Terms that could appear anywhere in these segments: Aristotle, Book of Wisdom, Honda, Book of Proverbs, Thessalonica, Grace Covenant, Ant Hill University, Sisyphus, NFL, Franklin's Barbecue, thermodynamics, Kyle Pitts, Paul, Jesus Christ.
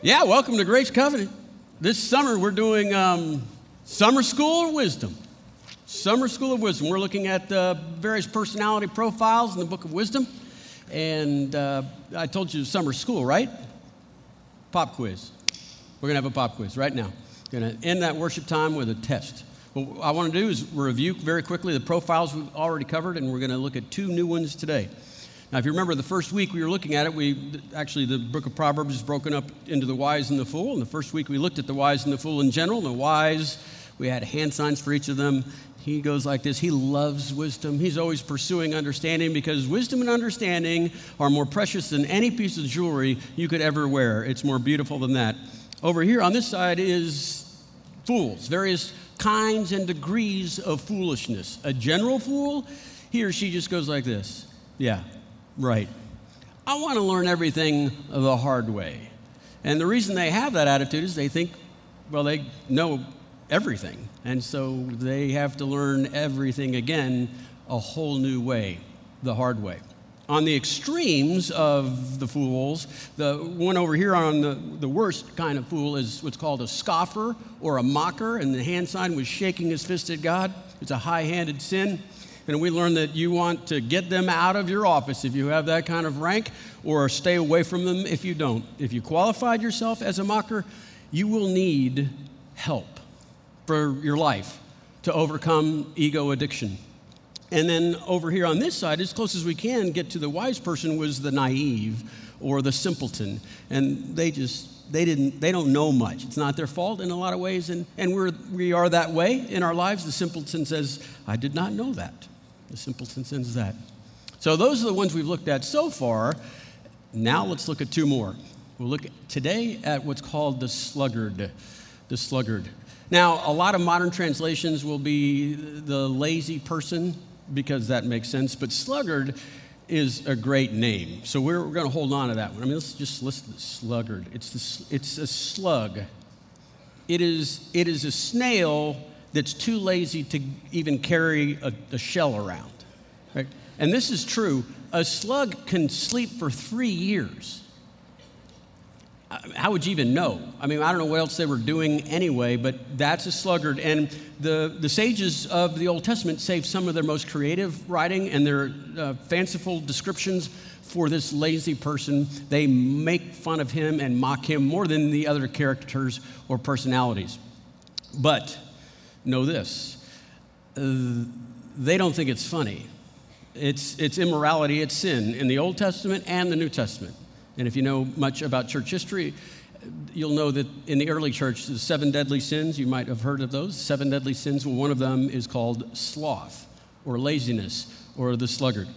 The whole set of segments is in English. Yeah, welcome to Grace Covenant. This summer we're doing Summer School of Wisdom. Summer School of Wisdom. We're looking at various personality profiles in the Book of Wisdom. And I told you summer school, right? Pop quiz. We're going to have a pop quiz right now. Going to end that worship time with a test. What I want to do is review very quickly the profiles we've already covered, and we're going to look at two new ones today. Now, if you remember the first week we were looking at it, the Book of Proverbs is broken up into the wise and the fool. And the first week we looked at the wise and the fool in general. The wise, we had hand signs for each of them. He goes like this. He loves wisdom. He's always pursuing understanding because wisdom and understanding are more precious than any piece of jewelry you could ever wear. It's more beautiful than that. Over here on this side is fools, various kinds and degrees of foolishness. A general fool, he or she just goes like this. Yeah. Right. I want to learn everything the hard way. And the reason they have that attitude is they think, well, they know everything. And so they have to learn everything again, a whole new way, the hard way. On the extremes of the fools, the one over here on the worst kind of fool is what's called a scoffer or a mocker. And the hand sign was shaking his fist at God. It's a high-handed sin. And we learn that you want to get them out of your office if you have that kind of rank, or stay away from them if you don't. If you qualified yourself as a mocker, you will need help for your life to overcome ego addiction. And then over here on this side, as close as we can get to the wise person, was the naive or the simpleton. And they don't know much. It's not their fault in a lot of ways. And we are that way in our lives. The simpleton says, I did not know that. The simpleton sends that. So those are the ones we've looked at so far. Now let's look at two more. We'll look today at what's called the sluggard. The sluggard. Now, a lot of modern translations will be the lazy person because that makes sense. But sluggard is a great name. So we're going to hold on to that one. I mean, let's just listen to sluggard. It's a slug. It is a snail that's too lazy to even carry a shell around, right? And this is true. A slug can sleep for 3 years. How would you even know? I mean, I don't know what else they were doing anyway, but that's a sluggard. And the sages of the Old Testament saved some of their most creative writing and their fanciful descriptions for this lazy person. They make fun of him and mock him more than the other characters or personalities. But know this, they don't think it's funny. It's immorality, it's sin in the Old Testament and the New Testament. And if you know much about church history, you'll know that in the early church, the 7 deadly sins, you might have heard of those, 7 deadly sins. Well, one of them is called sloth or laziness or the sluggard.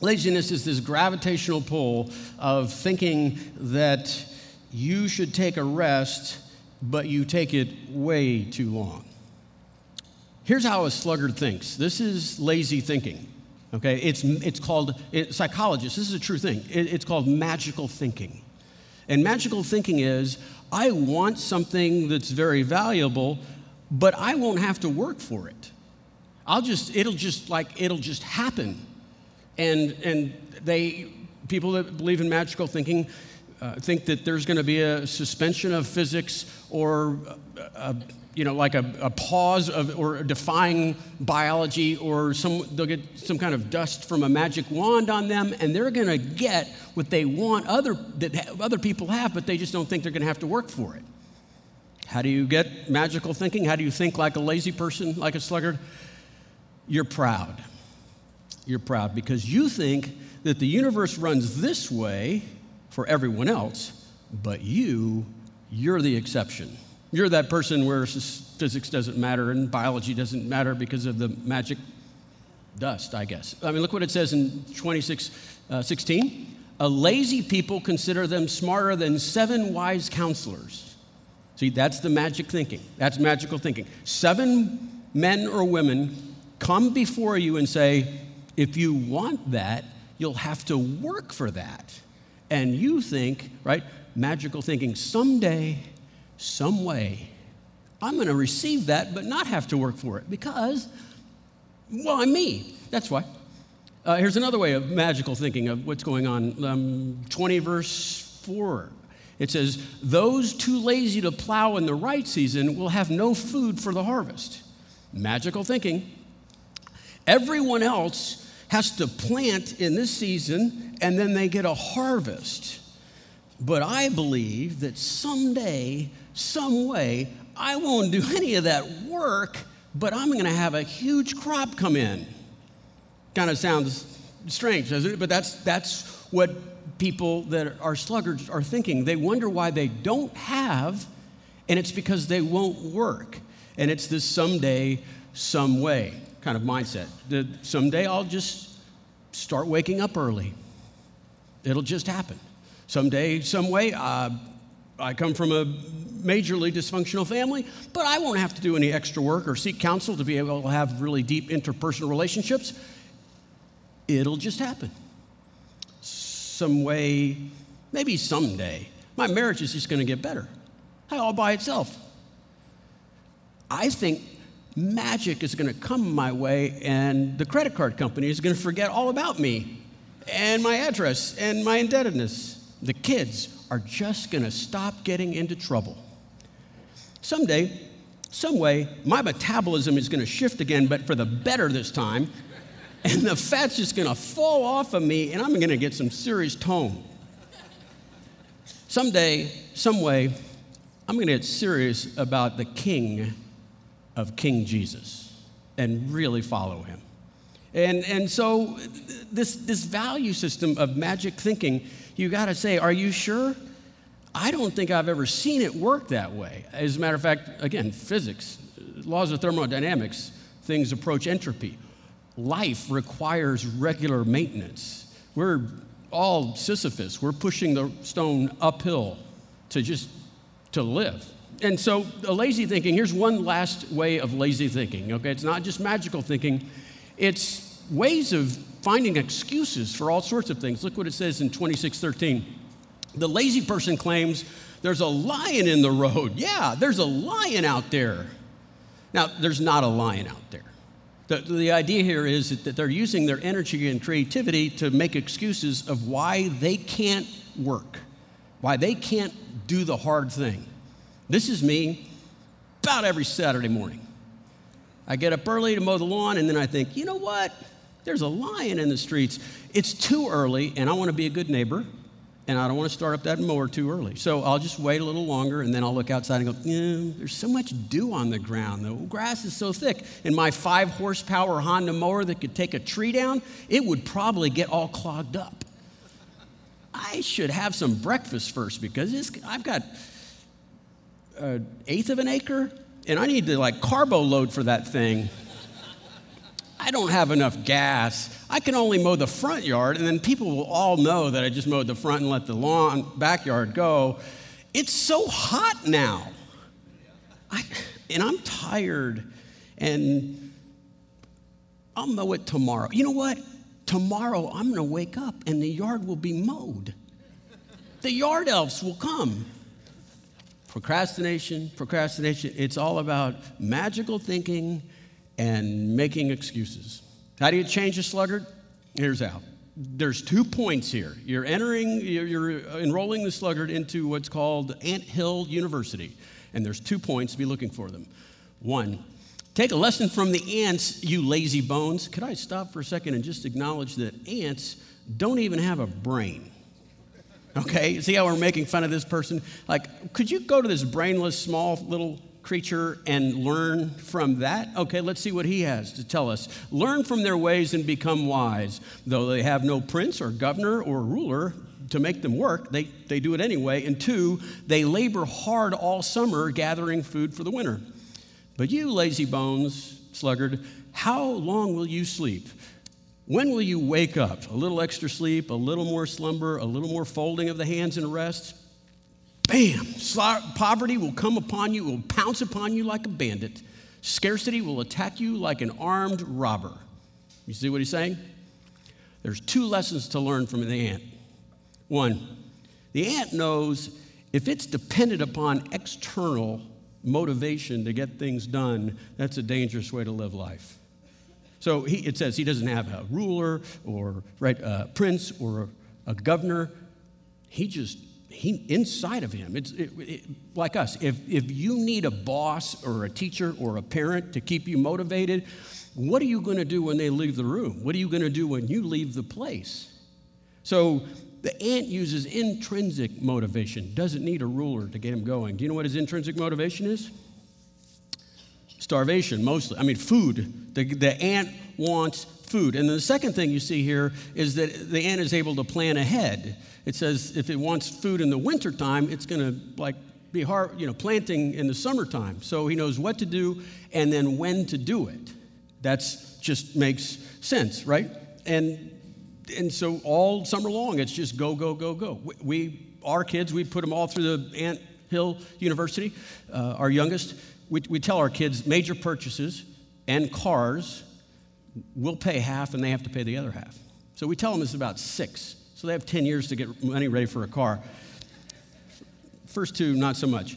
Laziness is this gravitational pull of thinking that you should take a rest, but you take it way too long. Here's how a sluggard thinks. This is lazy thinking, okay? It's called, psychologists, this is a true thing. It's called magical thinking. And magical thinking is, I want something that's very valuable, but I won't have to work for it. It'll just happen. And people that believe in magical thinking think that there's gonna be a suspension of physics or a pause of, or defying biology, or they'll get some kind of dust from a magic wand on them, and they're going to get what they want that other people have, but they just don't think they're going to have to work for it. How do you get magical thinking? How do you think like a lazy person, like a sluggard? You're proud. You're proud because you think that the universe runs this way for everyone else, but you're the exception. You're that person where physics doesn't matter and biology doesn't matter because of the magic dust, I guess. I mean, look what it says in 26:16. A lazy people consider them smarter than 7 wise counselors. See, that's the magic thinking. That's magical thinking. 7 men or women come before you and say, if you want that, you'll have to work for that. And you think, right, magical thinking, someday, some way, I'm going to receive that but not have to work for it because, well, I'm me. That's why. Here's another way of magical thinking of what's going on. 20 verse 4. It says, those too lazy to plow in the right season will have no food for the harvest. Magical thinking. Everyone else has to plant in this season, and then they get a harvest. But I believe that someday, some way, I won't do any of that work, but I'm going to have a huge crop come in. Kind of sounds strange, doesn't it? But that's what people that are sluggards are thinking. They wonder why they don't have, and it's because they won't work. And it's this someday, some way kind of mindset. Someday I'll just start waking up early. It'll just happen. Someday, some way, I come from a majorly dysfunctional family, but I won't have to do any extra work or seek counsel to be able to have really deep interpersonal relationships. It'll just happen. Some way, maybe someday, my marriage is just going to get better. All by itself. I think magic is going to come my way, and the credit card company is going to forget all about me and my address and my indebtedness. The kids are just going to stop getting into trouble. Someday, some way, my metabolism is going to shift again, but for the better this time, and the fat's just going to fall off of me, and I'm going to get some serious tone. Someday, some way, I'm going to get serious about the King of King Jesus and really follow him. And so this value system of magic thinking, you got to say, are you sure? I don't think I've ever seen it work that way. As a matter of fact, again, physics, laws of thermodynamics, things approach entropy. Life requires regular maintenance. We're all Sisyphus. We're pushing the stone uphill to live. And so lazy thinking, here's one last way of lazy thinking, okay? It's not just magical thinking. It's ways of finding excuses for all sorts of things. Look what it says in 26:13. The lazy person claims there's a lion in the road. Yeah, there's a lion out there. Now, there's not a lion out there. The idea here is that they're using their energy and creativity to make excuses of why they can't work, why they can't do the hard thing. This is me about every Saturday morning. I get up early to mow the lawn, and then I think, you know what? There's a lion in the streets. It's too early, and I want to be a good neighbor, and I don't want to start up that mower too early. So I'll just wait a little longer, and then I'll look outside and go, there's so much dew on the ground. The grass is so thick. And my 5-horsepower Honda mower that could take a tree down, it would probably get all clogged up. I should have some breakfast first because I've got an 1/8 of an acre, and I need to carbo load for that thing. I don't have enough gas. I can only mow the front yard, and then people will all know that I just mowed the front and let the backyard go. It's so hot now. And I'm tired, and I'll mow it tomorrow. You know what? Tomorrow I'm going to wake up, and the yard will be mowed. The yard elves will come. Procrastination. It's all about magical thinking and making excuses. How do you change a sluggard? Here's how. There's 2 points here. You're enrolling the sluggard into what's called Ant Hill University. And there's 2 points. Be looking for them. One, take a lesson from the ants, you lazy bones. Could I stop for a second and just acknowledge that ants don't even have a brain? Okay, see how we're making fun of this person? Could you go to this brainless, small, little creature and learn from that? Okay, let's see what he has to tell us. Learn from their ways and become wise. Though they have no prince or governor or ruler to make them work, they do it anyway. And 2, they labor hard all summer gathering food for the winter. But you, lazy bones, sluggard, how long will you sleep? When will you wake up? A little extra sleep, a little more slumber, a little more folding of the hands and rest. Bam! Poverty will come upon you, will pounce upon you like a bandit. Scarcity will attack you like an armed robber. You see what he's saying? There's 2 lessons to learn from the ant. 1, the ant knows if it's dependent upon external motivation to get things done, that's a dangerous way to live life. So it says he doesn't have a ruler or a prince or a governor. He just he inside of him. It's like us. If you need a boss or a teacher or a parent to keep you motivated, what are you going to do when they leave the room? What are you going to do when you leave the place? So the ant uses intrinsic motivation, doesn't need a ruler to get him going. Do you know what his intrinsic motivation is? Starvation, mostly. I mean, food. The ant wants food. And then the second thing you see here is that the ant is able to plan ahead. It says if it wants food in the wintertime, it's going to, like, be hard, you know, planting in the summertime. So he knows what to do and then when to do it. That's just makes sense, right? And so all summer long, it's just go, go, go, go. Our kids, we put them all through the Ant Hill University, our youngest. We tell our kids major purchases and cars, we'll pay half and they have to pay the other half. So we tell them it's about 6. So they have 10 years to get money ready for a car. First two, not so much.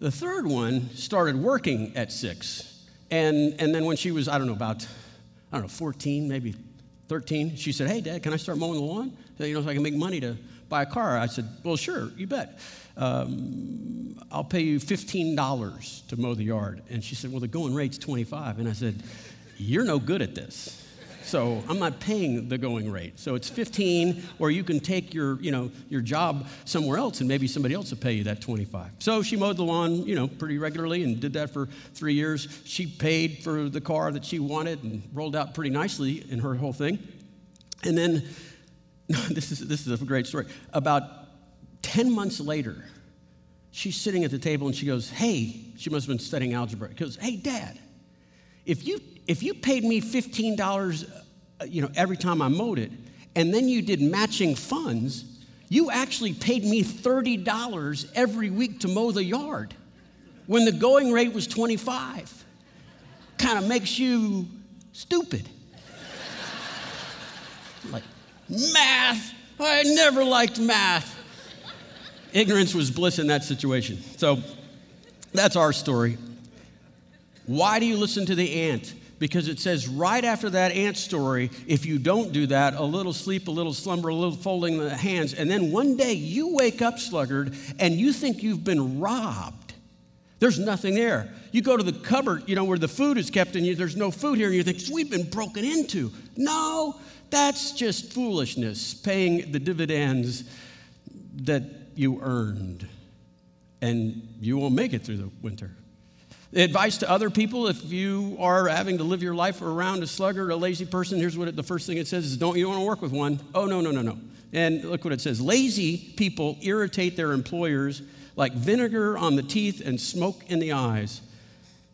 The third one started working at 6. And then when she was, about 14, maybe 13, she said, "Hey, Dad, can I start mowing the lawn? So I can make money to buy a car." I said, "Well, sure, you bet. I'll pay you $15 to mow the yard." And she said, "Well, the going rate's $25. And I said, "You're no good at this. So I'm not paying the going rate. So it's 15, or you can take your job somewhere else, and maybe somebody else will pay you that 25. So she mowed the lawn, pretty regularly, and did that for 3 years. She paid for the car that she wanted and rolled out pretty nicely in her whole thing. And then, this is a great story. About 10 months later, she's sitting at the table and she goes, "Hey," she must have been studying algebra. She goes, "Hey, Dad, if you paid me $15, every time I mowed it, and then you did matching funds, you actually paid me $30 every week to mow the yard when the going rate was 25. Kind of makes you stupid." Like, math. I never liked math. Ignorance was bliss in that situation. So that's our story. Why do you listen to the ant? Because it says right after that ant story, if you don't do that, a little sleep, a little slumber, a little folding of the hands, and then one day you wake up, sluggard, and you think you've been robbed. There's nothing there. You go to the cupboard, where the food is kept, and there's no food here, and you think, "We've been broken into." No, that's just foolishness, paying the dividends that you earned, and you won't make it through the winter. Advice to other people, if you are having to live your life around a sluggard, a lazy person, here's what the first thing it says is, you don't want to work with one. Oh, no. And look what it says. Lazy people irritate their employers like vinegar on the teeth and smoke in the eyes.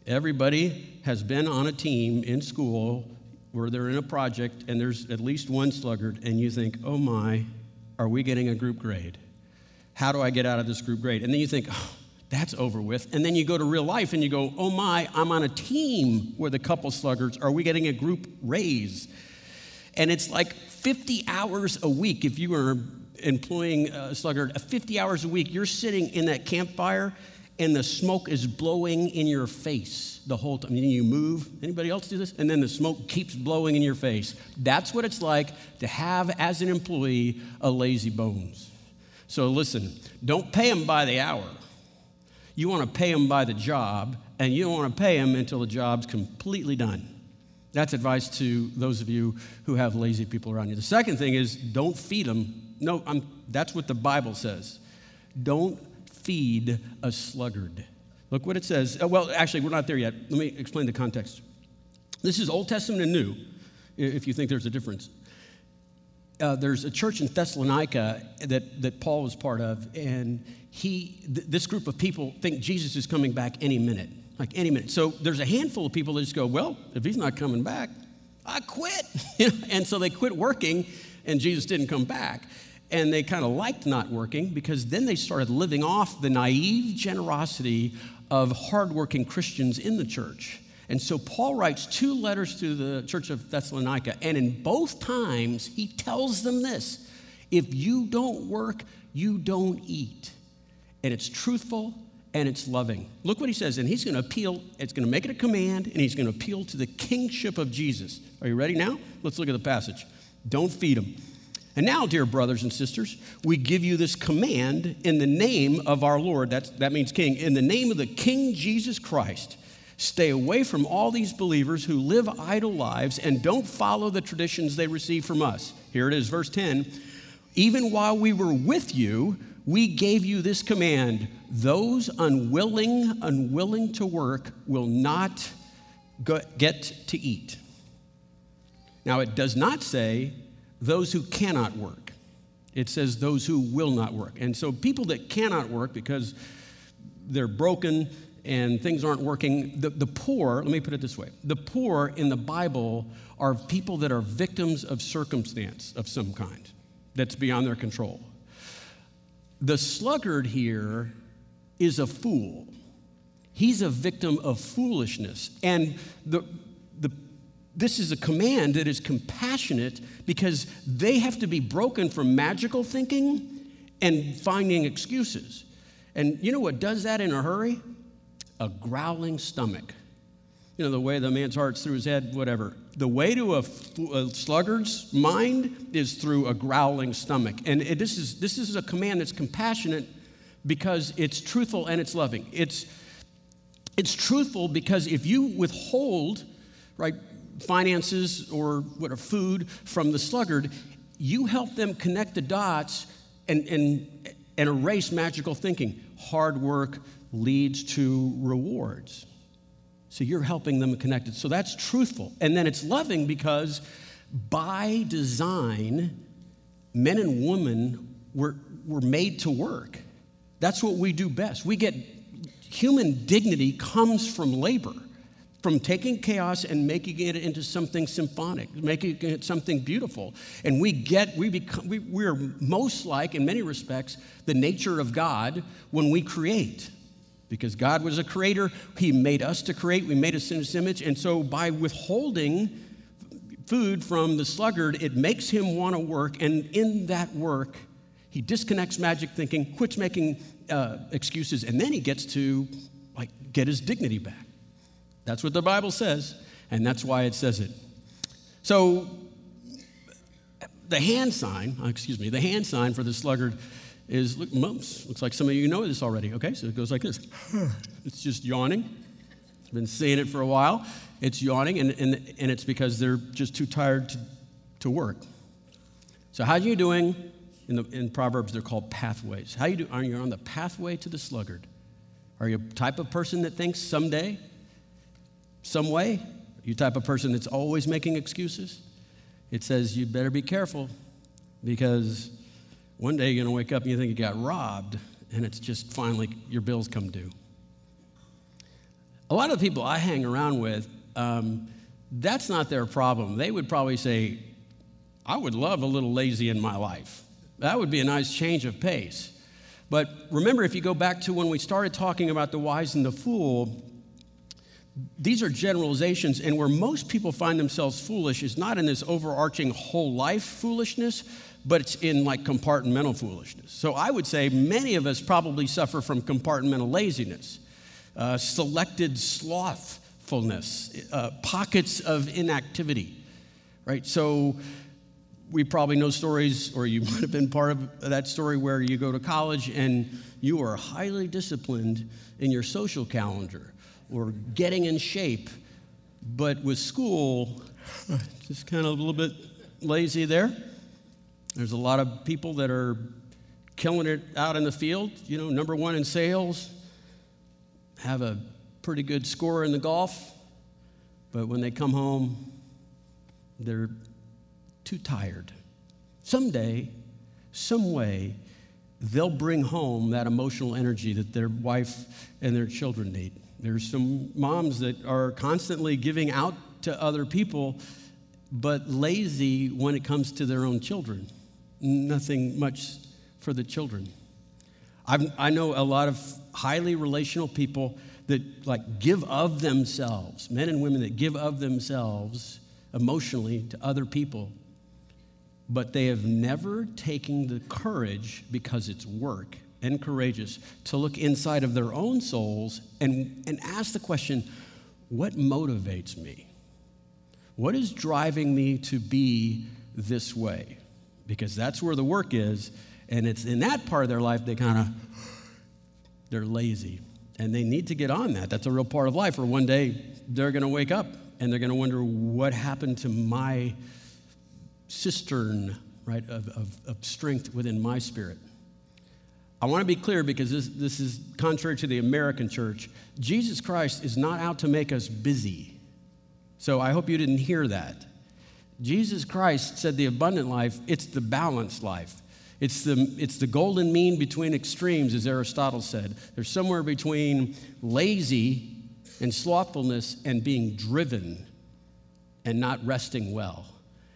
Everybody has been on a team in school where they're in a project and there's at least one sluggard and you think, "Oh my, are we getting a group grade? How do I get out of this group grade?" And then you think, "Oh, that's over with." And then you go to real life and you go, "Oh my, I'm on a team with a couple sluggards. Are we getting a group raise?" And it's like 50 hours a week. If you are employing a sluggard, 50 hours a week, you're sitting in that campfire and the smoke is blowing in your face the whole time. You move. Anybody else do this? And then the smoke keeps blowing in your face. That's what it's like to have, as an employee, a lazy bones. So listen, don't pay them by the hour. You want to pay them by the job, and you don't want to pay them until the job's completely done. That's advice to those of you who have lazy people around you. The second thing is, don't feed them. No, that's what the Bible says. Don't feed a sluggard. Look what it says. Well, actually, we're not there yet. Let me explain the context. This is Old Testament and New, if you think there's a difference. There's a church in Thessalonica that Paul was part of, and this group of people think Jesus is coming back any minute, So there's a handful of people that just go, "Well, if he's not coming back, I quit." And so they quit working, and Jesus didn't come back. And they kind of liked not working because then they started living off the naive generosity of hardworking Christians in the church. And so Paul writes 2 letters to the church of Thessalonica, and in both times he tells them this: if you don't work, you don't eat. And it's truthful and it's loving. Look what he says, and he's going to appeal, it's going to make it a command, and he's going to appeal to the kingship of Jesus. Are you ready now? Let's look at the passage. Don't feed them. And now, dear brothers and sisters, we give you this command in the name of our Lord. That means King. In the name of the King Jesus Christ, stay away from all these believers who live idle lives and don't follow the traditions they receive from us. Here it is, verse 10. Even while we were with you, we gave you this command. Those unwilling to work will not get to eat. Now, it does not say those who cannot work. It says those who will not work. And so people that cannot work because they're broken and things aren't working, the poor, let me put it this way, the poor in the Bible are people that are victims of circumstance of some kind that's beyond their control. The sluggard here is a fool. He's a victim of foolishness. And this is a command that is compassionate because they have to be broken from magical thinking and finding excuses. And you know what does that in a hurry? A growling stomach. You know, the way the man's heart's through his head, whatever. The way to a sluggard's mind is through a growling stomach. And this is a command that's compassionate because it's truthful and it's loving. It's truthful because if you withhold, right, finances or what, food from the sluggard, you help them connect the dots and erase magical thinking. Hard work leads to rewards. So you're helping them connect it. So that's truthful. And then it's loving because by design, men and women were made to work. That's what we do best. We get human dignity comes from labor, from taking chaos and making it into something symphonic, making it something beautiful. And we're most like, in many respects, the nature of God when we create. Because God was a creator, He made us to create, we made us in His image. And so by withholding food from the sluggard, it makes him want to work. And in that work, he disconnects magic thinking, quits making excuses, and then he gets to get his dignity back. That's what the Bible says, and that's why it says it. So the hand sign for the sluggard is, look, mumps. Looks like some of you know this already, okay? So it goes like this. It's just yawning. I've been seeing it for a while. It's yawning, and it's because they're just too tired to work. So how are you doing? In Proverbs, they're called pathways. How you do? Are you on the pathway to the sluggard? Are you a type of person that thinks someday? Some way? You type of person that's always making excuses? It says you better be careful because one day you're going to wake up and you think you got robbed and it's just finally your bills come due. A lot of the people I hang around with, that's not their problem. They would probably say, I would love a little lazy in my life. That would be a nice change of pace. But remember, if you go back to when we started talking about the wise and the fool, these are generalizations, and where most people find themselves foolish is not in this overarching whole life foolishness, but it's in compartmental foolishness. So I would say many of us probably suffer from compartmental laziness, selected slothfulness, pockets of inactivity, right? So we probably know stories, or you might have been part of that story, where you go to college and you are highly disciplined in your social calendar, or getting in shape, but with school, just kind of a little bit lazy there. There's a lot of people that are killing it out in the field, you know, number one in sales, have a pretty good score in the golf, but when they come home, they're too tired. Someday, some way, they'll bring home that emotional energy that their wife and their children need. There's some moms that are constantly giving out to other people, but lazy when it comes to their own children. Nothing much for the children. I know a lot of highly relational people that give of themselves, men and women that give of themselves emotionally to other people, but they have never taken the courage, because it's work and courageous, to look inside of their own souls and ask the question, what motivates me? What is driving me to be this way? because that's where the work is. And it's in that part of their life they kind of, they're lazy. And they need to get on that. That's a real part of life. Or one day they're going to wake up and they're going to wonder, what happened to my cistern, right, of strength within my spirit? I want to be clear, because this is contrary to the American church. Jesus Christ is not out to make us busy. So I hope you didn't hear that. Jesus Christ said the abundant life, it's the balanced life. It's the golden mean between extremes, as Aristotle said. There's somewhere between lazy and slothfulness and being driven and not resting well.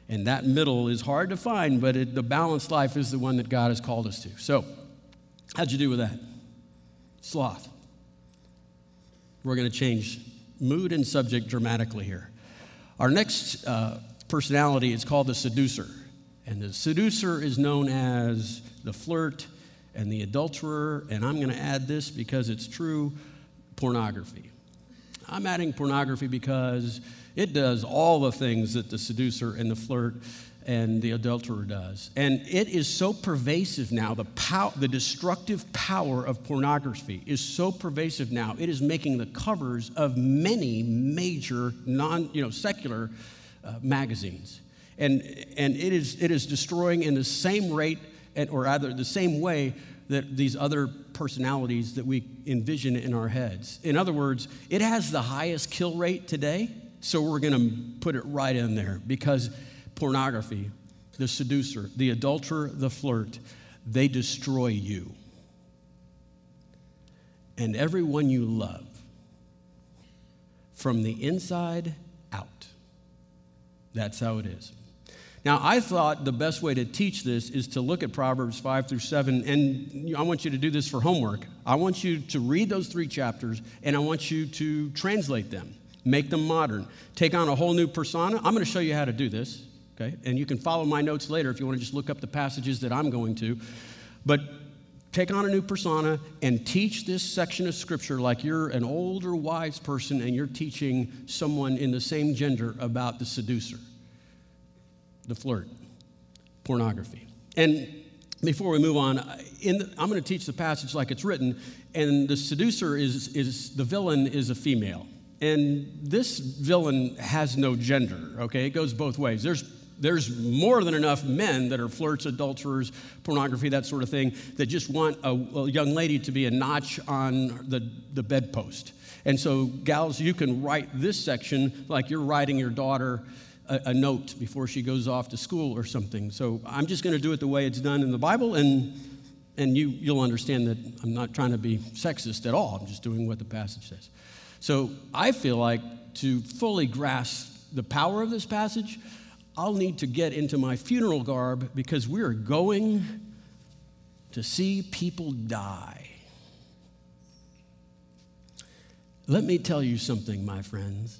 And that middle is hard to find, but the balanced life is the one that God has called us to. So how'd you do with that? Sloth. We're going to change mood and subject dramatically here. Our next personality is called the seducer. And the seducer is known as the flirt and the adulterer. And I'm going to add this because it's true, pornography. I'm adding pornography because it does all the things that the seducer and the flirt and the adulterer does. And it is so pervasive now. The destructive power of pornography is so pervasive now. It is making the covers of many major secular magazines. And it is destroying in the same rate, or either the same way, that these other personalities that we envision in our heads. In other words, it has the highest kill rate today, so we're going to put it right in there, because pornography, the seducer, the adulterer, the flirt, they destroy you and everyone you love from the inside out. That's how it is. Now, I thought the best way to teach this is to look at Proverbs 5 through 7, and I want you to do this for homework. I want you to read those 3 chapters, and I want you to translate them, make them modern, take on a whole new persona. I'm going to show you how to do this, okay? And you can follow my notes later if you want to just look up the passages that I'm going to. But take on a new persona and teach this section of Scripture like you're an older, wise person, and you're teaching someone in the same gender about the seducer, the flirt, pornography. And before we move on, I'm going to teach the passage like it's written, and the seducer the villain is a female. And this villain has no gender, okay? It goes both ways. There's more than enough men that are flirts, adulterers, pornography, that sort of thing, that just want a young lady to be a notch on the bedpost. And so, gals, you can write this section like you're writing your daughter a note before she goes off to school or something. So I'm just going to do it the way it's done in the Bible, and you'll understand that I'm not trying to be sexist at all. I'm just doing what the passage says. So I feel like to fully grasp the power of this passage, I'll need to get into my funeral garb, because we are going to see people die. Let me tell you something, my friends.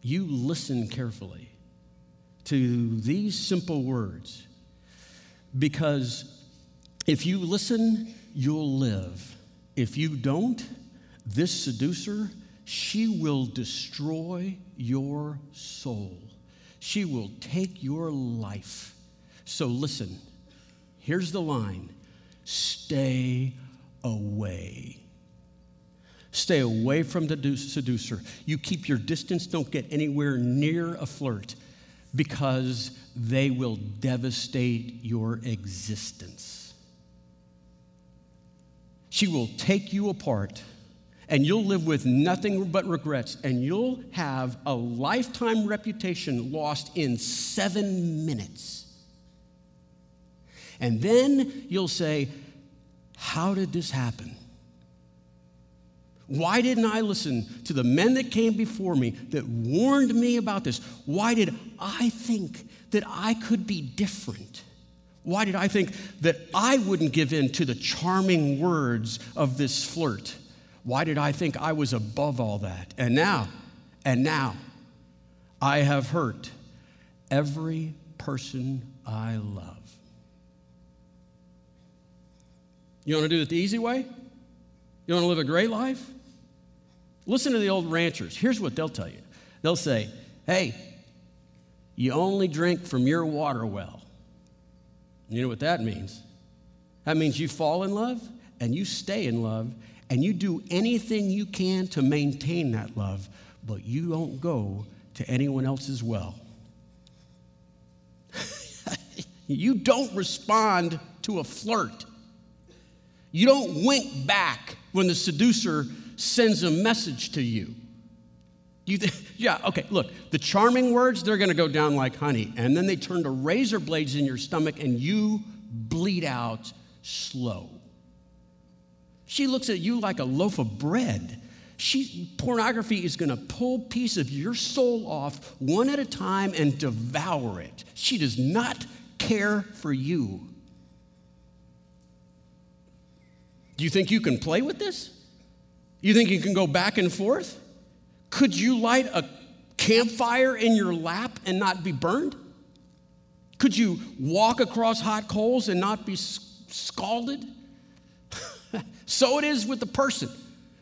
You listen carefully to these simple words, because if you listen, you'll live. If you don't, this seducer, she will destroy your soul. She will take your life. So listen, here's the line. Stay away. Stay away from the seducer. You keep your distance. Don't get anywhere near a flirt, because they will devastate your existence. She will take you apart, and you'll live with nothing but regrets, and you'll have a lifetime reputation lost in 7 minutes. And then you'll say, how did this happen? Why didn't I listen to the men that came before me that warned me about this? Why did I think that I could be different? Why did I think that I wouldn't give in to the charming words of this flirt? Why did I think I was above all that? And now, I have hurt every person I love. You want to do it the easy way? You want to live a great life? Listen to the old ranchers. Here's what they'll tell you. They'll say, hey, you only drink from your water well. You know what that means? That means you fall in love and you stay in love and you do anything you can to maintain that love, but you don't go to anyone else's well. You don't respond to a flirt. You don't wink back when the seducer sends a message to you. Look, the charming words, they're going to go down like honey, and then they turn to razor blades in your stomach, and you bleed out slow. She looks at you like a loaf of bread. Pornography is going to pull pieces of your soul off one at a time and devour it. She does not care for you. Do you think you can play with this? You think you can go back and forth? Could you light a campfire in your lap and not be burned? Could you walk across hot coals and not be scalded? So it is with the person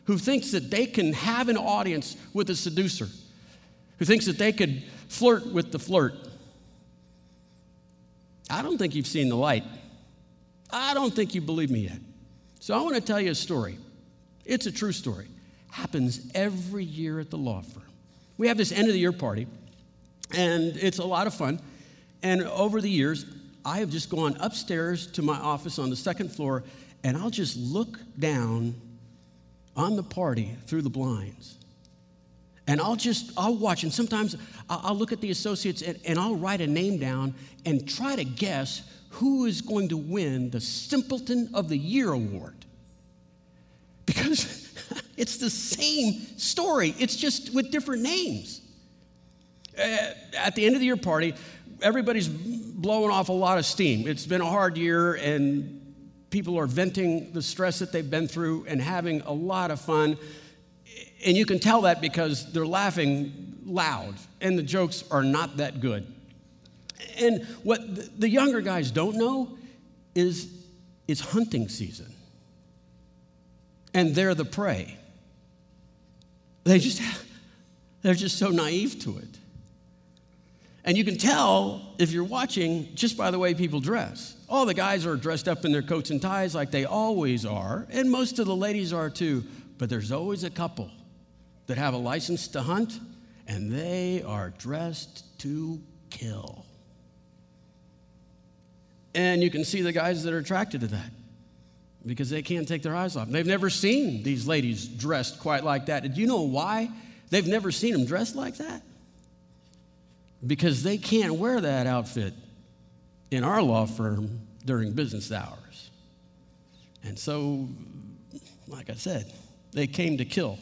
who thinks that they can have an audience with a seducer, who thinks that they could flirt with the flirt. I don't think you've seen the light. I don't think you believe me yet. So I want to tell you a story. It's a true story. Happens every year at the law firm. We have this end of the year party, and it's a lot of fun. And over the years, I have just gone upstairs to my office on the second floor, and I'll just look down on the party through the blinds. And I'll watch, and sometimes I'll look at the associates, and I'll write a name down and try to guess who is going to win the Simpleton of the Year award. Because it's the same story. It's just with different names. At the end of the year party, everybody's blowing off a lot of steam. It's been a hard year, and people are venting the stress that they've been through and having a lot of fun. And you can tell that because they're laughing loud, and the jokes are not that good. And what the younger guys don't know is it's hunting season. And they're the prey. They're just so naive to it. And you can tell, if you're watching, just by the way people dress. All the guys are dressed up in their coats and ties like they always are, and most of the ladies are too, but there's always a couple that have a license to hunt, and they are dressed to kill. And you can see the guys that are attracted to that, because they can't take their eyes off. They've never seen these ladies dressed quite like that. And do you know why they've never seen them dressed like that? Because they can't wear that outfit in our law firm during business hours. And so, like I said, they came to kill.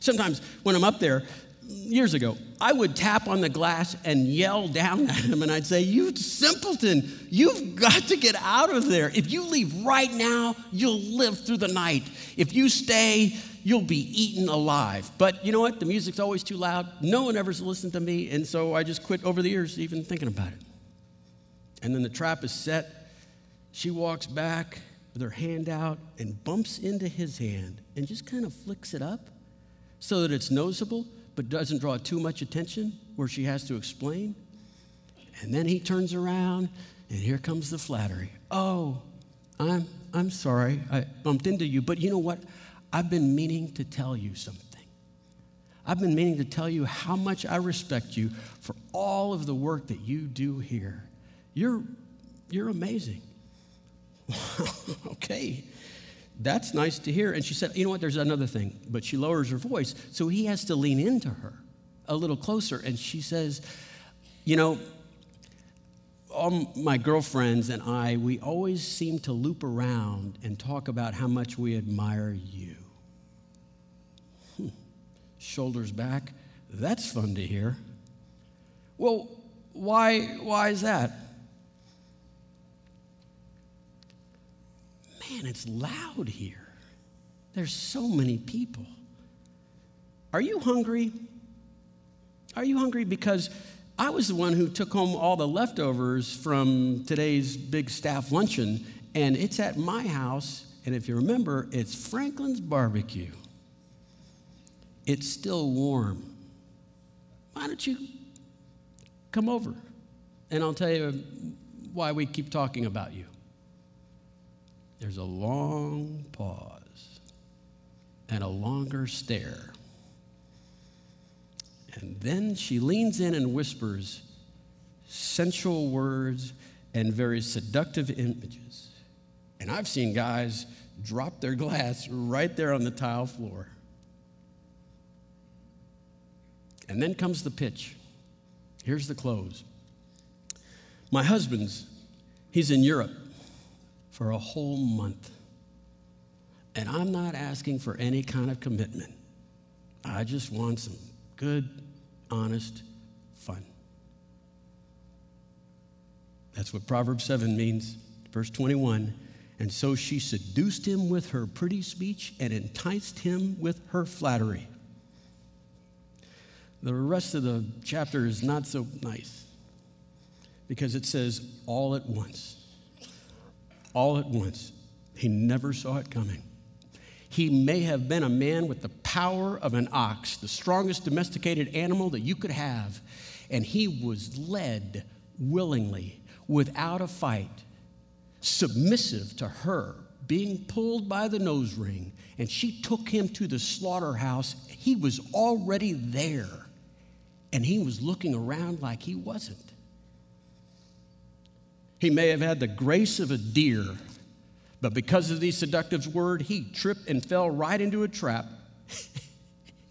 Sometimes when I'm up there, years ago, I would tap on the glass and yell down at him, and I'd say, "You simpleton, you've got to get out of there. If you leave right now, you'll live through the night. If you stay, you'll be eaten alive." But you know what? The music's always too loud. No one ever's listened to me, and so I just quit over the years even thinking about it. And then the trap is set. She walks back with her hand out and bumps into his hand and just kind of flicks it up so that it's noticeable, but doesn't draw too much attention where she has to explain. And then he turns around, and here comes the flattery. "Oh, I'm sorry I bumped into you, but you know what? I've been meaning to tell you something. I've been meaning to tell you how much I respect you for all of the work that you do here. You're amazing." Okay. That's nice to hear. And she said, "You know what, there's another thing." But she lowers her voice, so he has to lean into her a little closer. And she says, "You know, all my girlfriends and I, we always seem to loop around and talk about how much we admire you." Shoulders back. That's fun to hear. "Well, why is that?" Man, it's loud here. There's so many people. "Are you hungry? Are you hungry? Because I was the one who took home all the leftovers from today's big staff luncheon, and it's at my house, and if you remember, it's Franklin's Barbecue. It's still warm. Why don't you come over, and I'll tell you why we keep talking about you. There's a long pause and a longer stare. And then she leans in and whispers sensual words and very seductive images. And I've seen guys drop their glass right there on the tile floor. And then comes the pitch. Here's the close. My husband's, he's in Europe for a whole month. And I'm not asking for any kind of commitment. I just want some good, honest fun. That's what Proverbs 7 means, verse 21. And so she seduced him with her pretty speech and enticed him with her flattery. The rest of the chapter is not so nice because it says all at once. All at once. He never saw it coming. He may have been a man with the power of an ox, the strongest domesticated animal that you could have, and he was led willingly, without a fight, submissive to her, being pulled by the nose ring, and she took him to the slaughterhouse. He was already there, and he was looking around like he wasn't. He may have had the grace of a deer, but because of these seductive words, he tripped and fell right into a trap,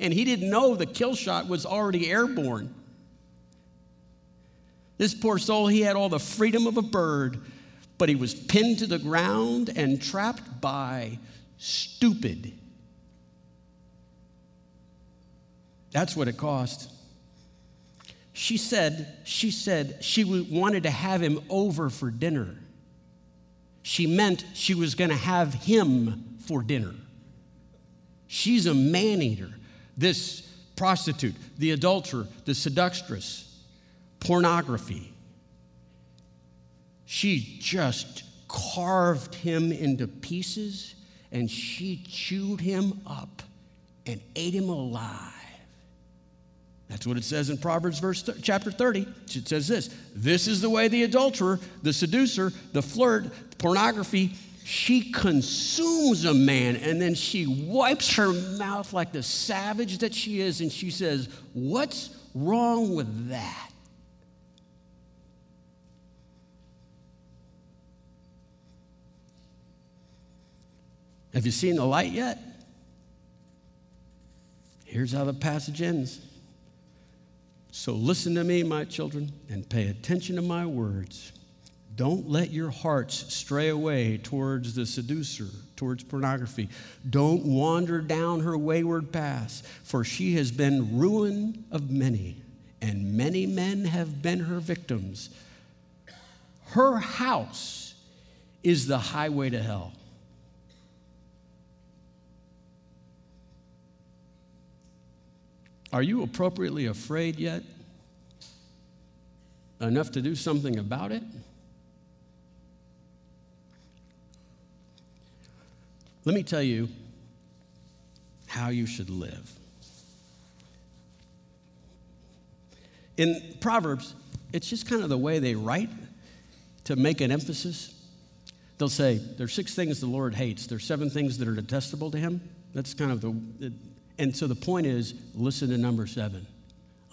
and he didn't know the kill shot was already airborne. This poor soul, he had all the freedom of a bird, but he was pinned to the ground and trapped by stupid. That's what it cost. She said she wanted to have him over for dinner. She meant she was going to have him for dinner. She's a man-eater, this prostitute, the adulterer, the seductress. Pornography. She just carved him into pieces, and she chewed him up and ate him alive. That's what it says in Proverbs chapter 30. It says this. This is the way the adulterer, the seducer, the flirt, the pornography, she consumes a man, and then she wipes her mouth like the savage that she is, and she says, "What's wrong with that?" Have you seen the light yet? Here's how the passage ends. So listen to me, my children, and pay attention to my words. Don't let your hearts stray away towards the seducer, towards pornography. Don't wander down her wayward paths, for she has been ruin of many, and many men have been her victims. Her house is the highway to hell. Are you appropriately afraid yet? Enough to do something about it? Let me tell you how you should live. In Proverbs, it's just kind of the way they write to make an emphasis. They'll say, there's 6 things the Lord hates. There's 7 things that are detestable to him. That's kind of the... And so the point is, listen to number 7.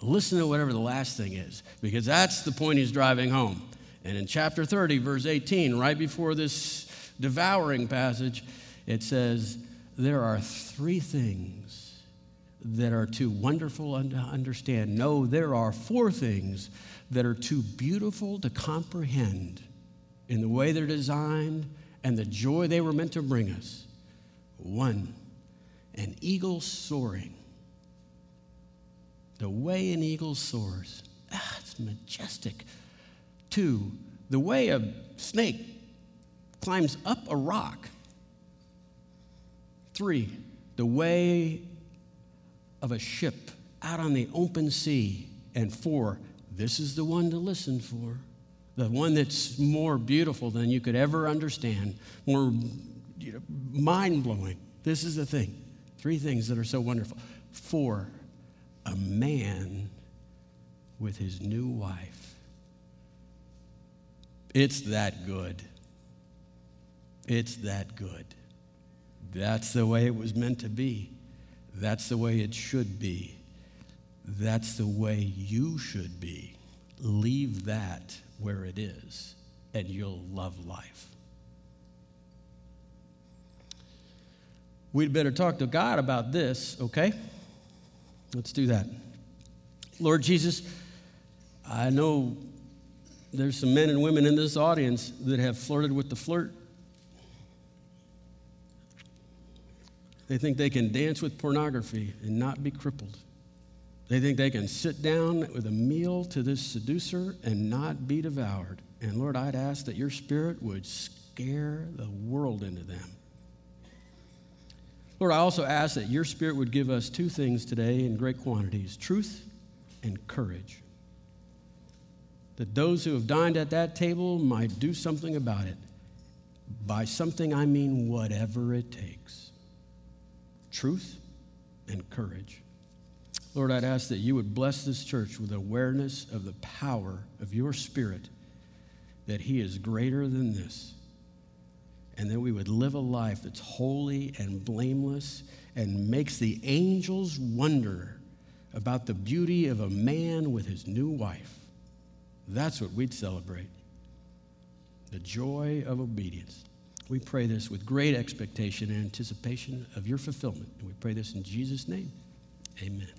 Listen to whatever the last thing is, because that's the point he's driving home. And in chapter 30, verse 18, right before this devouring passage, it says, there are 3 things that are too wonderful to understand. No, there are 4 things that are too beautiful to comprehend in the way they're designed and the joy they were meant to bring us. 1. An eagle soaring. The way an eagle soars. It's majestic. 2, the way a snake climbs up a rock. 3, the way of a ship out on the open sea. And 4, this is the one to listen for. The one that's more beautiful than you could ever understand. More mind-blowing. This is the thing. 3 things that are so wonderful. 4, a man with his new wife. It's that good. It's that good. That's the way it was meant to be. That's the way it should be. That's the way you should be. Leave that where it is, and you'll love life. We'd better talk to God about this, okay? Let's do that. Lord Jesus, I know there's some men and women in this audience that have flirted with the flirt. They think they can dance with pornography and not be crippled. They think they can sit down with a meal to this seducer and not be devoured. And Lord, I'd ask that your Spirit would scare the world into them. Lord, I also ask that your Spirit would give us two things today in great quantities, truth and courage. That those who have dined at that table might do something about it. By something, I mean whatever it takes. Truth and courage. Lord, I'd ask that you would bless this church with awareness of the power of your Spirit, that he is greater than this, and that we would live a life that's holy and blameless and makes the angels wonder about the beauty of a man with his new wife. That's what we'd celebrate, the joy of obedience. We pray this with great expectation and anticipation of your fulfillment, and we pray this in Jesus' name. Amen.